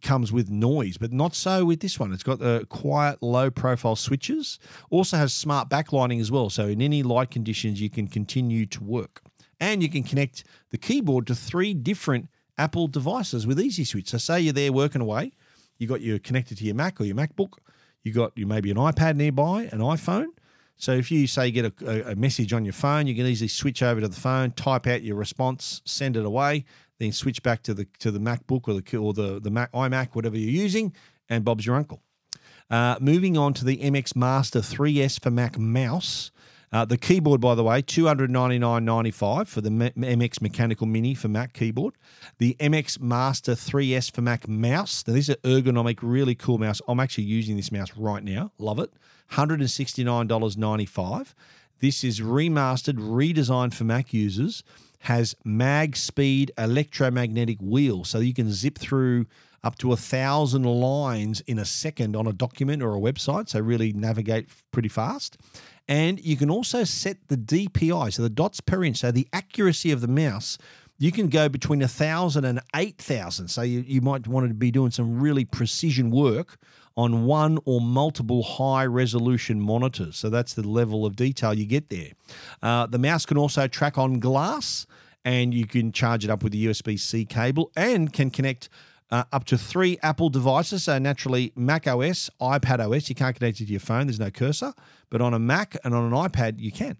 comes with noise, but not so with this one. It's got the quiet, low-profile switches. Also has smart backlighting as well, so in any light conditions, you can continue to work. And you can connect the keyboard to 3 different Apple devices with Easy Switch. So say you're there working away, you got your connected to your Mac or your MacBook, you got maybe an iPad nearby, an iPhone. So if you say you get a message on your phone, you can easily switch over to the phone, type out your response, send it away, then switch back to the MacBook or the Mac, iMac, whatever you're using, and Bob's your uncle. Moving on to the MX Master 3S for Mac mouse. The keyboard, by the way, $299.95 for the MX Mechanical Mini for Mac keyboard. The MX Master 3S for Mac mouse. Now, this is an ergonomic, really cool mouse. I'm actually using this mouse right now. Love it. $169.95. This is remastered, redesigned for Mac users. Has mag speed electromagnetic wheel. So you can zip through up to 1,000 lines in a second on a document or a website. So really navigate pretty fast. And you can also set the DPI, so the dots per inch, so the accuracy of the mouse. You can go between 1,000 and 8,000. So you might want to be doing some really precision work on one or multiple high-resolution monitors. So that's the level of detail you get there. The mouse can also track on glass, and you can charge it up with a USB-C cable, and can connect up to 3 Apple devices. So naturally, Mac OS, iPad OS, you can't connect it to your phone. There's no cursor. But on a Mac and on an iPad, you can.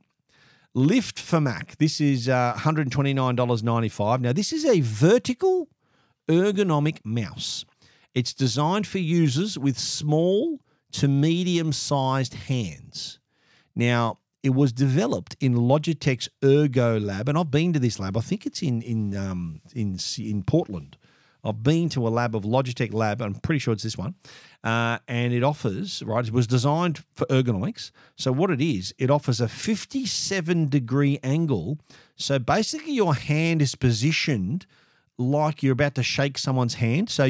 Lift for Mac. This is $129.95. Now, this is a vertical ergonomic mouse. It's designed for users with small to medium-sized hands. Now, it was developed in Logitech's Ergo lab, and I've been to this lab. I think it's in Portland. I've been to a lab of Logitech Lab. I'm pretty sure it's this one. And it offers, right, it was designed for ergonomics. So what it is, it offers a 57-degree angle. So basically your hand is positioned like you're about to shake someone's hand. So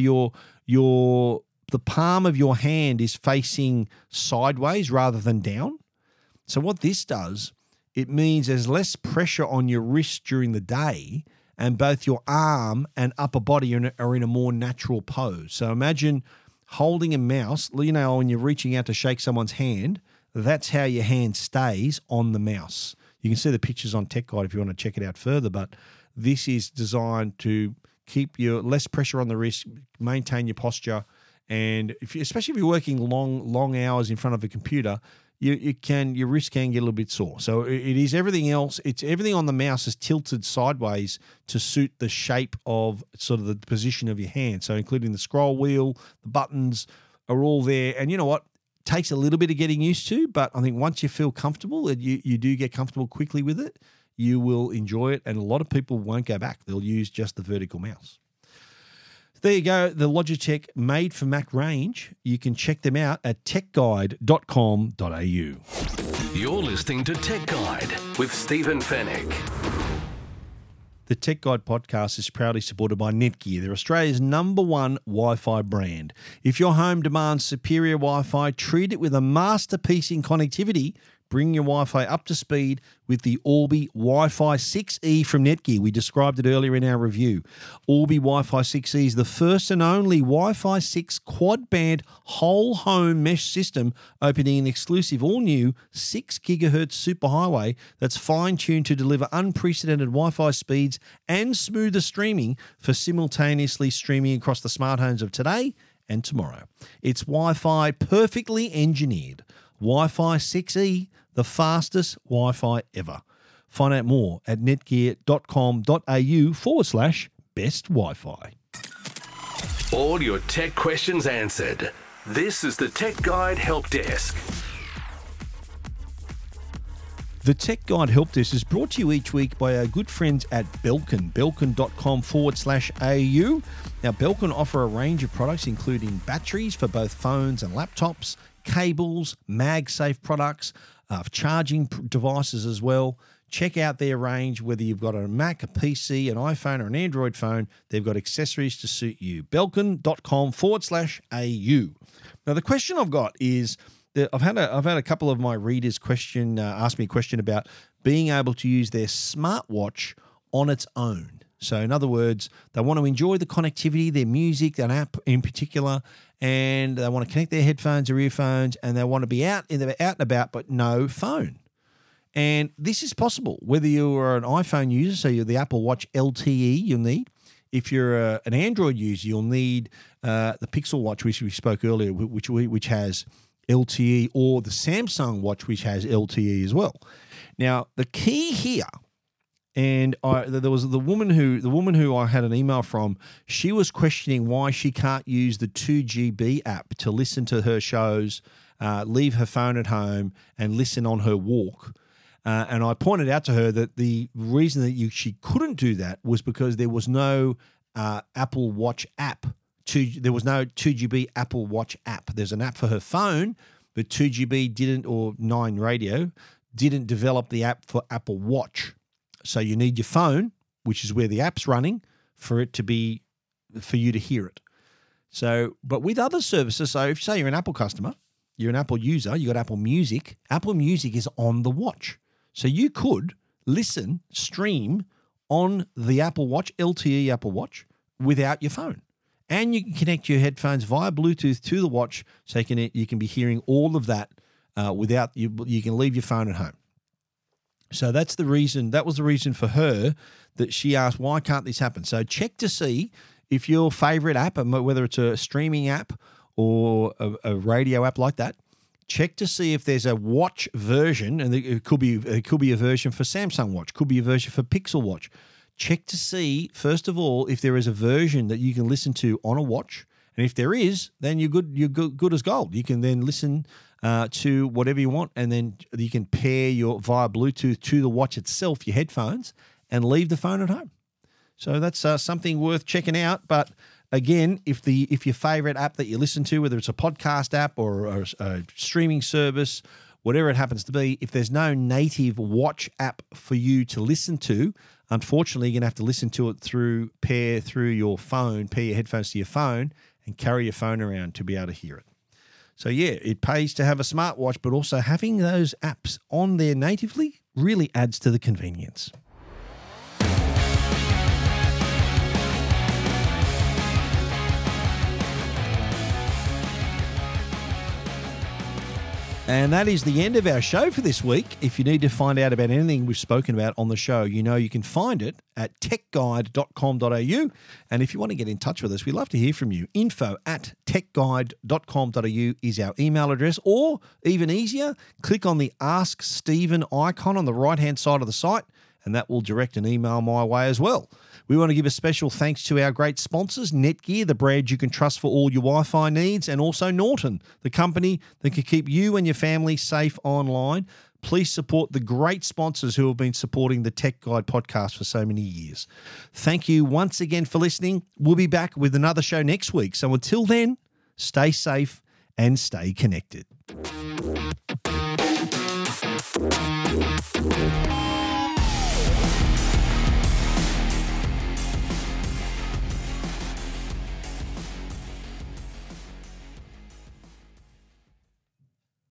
the palm of your hand is facing sideways rather than down. So what this does, it means there's less pressure on your wrist during the day, and both your arm and upper body are in a more natural pose. So imagine holding a mouse, you know, when you're reaching out to shake someone's hand, that's how your hand stays on the mouse. You can see the pictures on Tech Guide if you want to check it out further, but this is designed to keep your less pressure on the wrist, maintain your posture, and especially if you're working long hours in front of a computer, your wrist can get a little bit sore. So it is everything else. It's everything on the mouse is tilted sideways to suit the shape of sort of the position of your hand. So including the scroll wheel, the buttons are all there. And you know what? It takes a little bit of getting used to, but I think once you feel comfortable, you do get comfortable quickly with it, you will enjoy it. And a lot of people won't go back. They'll use just the vertical mouse. There you go, the Logitech Made for Mac range. You can check them out at techguide.com.au. You're listening to Tech Guide with Stephen Fenech. The Tech Guide podcast is proudly supported by Netgear. They're Australia's #1 Wi-Fi brand. If your home demands superior Wi-Fi, treat it with a masterpiece in connectivity. Bring your Wi-Fi up to speed with the Orbi Wi-Fi 6E from Netgear. We described it earlier in our review. Orbi Wi-Fi 6E is the first and only Wi-Fi 6 quad-band whole-home mesh system, opening an exclusive all-new 6 gigahertz superhighway that's fine-tuned to deliver unprecedented Wi-Fi speeds and smoother streaming for simultaneously streaming across the smart homes of today and tomorrow. It's Wi-Fi perfectly engineered. Wi-Fi 6E, the fastest Wi-Fi ever. Find out more at netgear.com.au/best Wi-Fi. All your tech questions answered. This is the Tech Guide Help Desk. The Tech Guide Help Desk is brought to you each week by our good friends at Belkin, belkin.com/au. Now, Belkin offer a range of products, including batteries for both phones and laptops, cables, MagSafe products, charging devices as well. Check out their range, whether you've got a Mac, a PC, an iPhone, or an Android phone. They've got accessories to suit you. Belkin.com/au. Now, the question I've got is that I've had a couple of my readers ask me a question about being able to use their smartwatch on its own. So in other words, they want to enjoy the connectivity, their music, their app in particular, and they want to connect their headphones or earphones, and they want to be out and about, but no phone. And this is possible, whether you are an iPhone user, so you're the Apple Watch LTE you'll need. If you're an Android user, you'll need the Pixel Watch, which we spoke earlier, which has LTE, or the Samsung Watch, which has LTE as well. Now, the key here... And there was the woman who I had an email from. She was questioning why she can't use the 2GB app to listen to her shows, leave her phone at home, and listen on her walk. And I pointed out to her that the reason that she couldn't do that was because there was no Apple Watch app. There was no 2GB Apple Watch app. There's an app for her phone, but 2GB didn't, or 9 Radio didn't develop the app for Apple Watch. So you need your phone, which is where the app's running, for you to hear it. So, but with other services, so if say you're an Apple customer, you're an Apple user, you got Apple Music is on the watch. So you could stream on the Apple Watch, LTE Apple Watch, without your phone. And you can connect your headphones via Bluetooth to the watch, so you can be hearing all of that without you. You can leave your phone at home. So that's the reason. That was the reason for her that she asked, why can't this happen? So check to see if your favorite app, whether it's a streaming app or a radio app like that, check to see if there's a watch version, and it could be a version for Samsung Watch, could be a version for Pixel Watch. Check to see, first of all, if there is a version that you can listen to on a watch. And if there is, then you're good as gold. You can then listen to whatever you want, and then you can pair your via Bluetooth to the watch itself, your headphones, and leave the phone at home. So that's something worth checking out. But again, if your favorite app that you listen to, whether it's a podcast app or a streaming service, whatever it happens to be, if there's no native watch app for you to listen to, unfortunately, you're going to have to listen to it through your phone, pair your headphones to your phone, and carry your phone around to be able to hear it. So yeah, it pays to have a smartwatch, but also having those apps on there natively really adds to the convenience. And that is the end of our show for this week. If you need to find out about anything we've spoken about on the show, you know you can find it at techguide.com.au. And if you want to get in touch with us, we'd love to hear from you. info@techguide.com.au is our email address. Or even easier, click on the Ask Stephen icon on the right-hand side of the site, and that will direct an email my way as well. We want to give a special thanks to our great sponsors, Netgear, the brand you can trust for all your Wi-Fi needs, and also Norton, the company that can keep you and your family safe online. Please support the great sponsors who have been supporting the Tech Guide podcast for so many years. Thank you once again for listening. We'll be back with another show next week. So until then, stay safe and stay connected.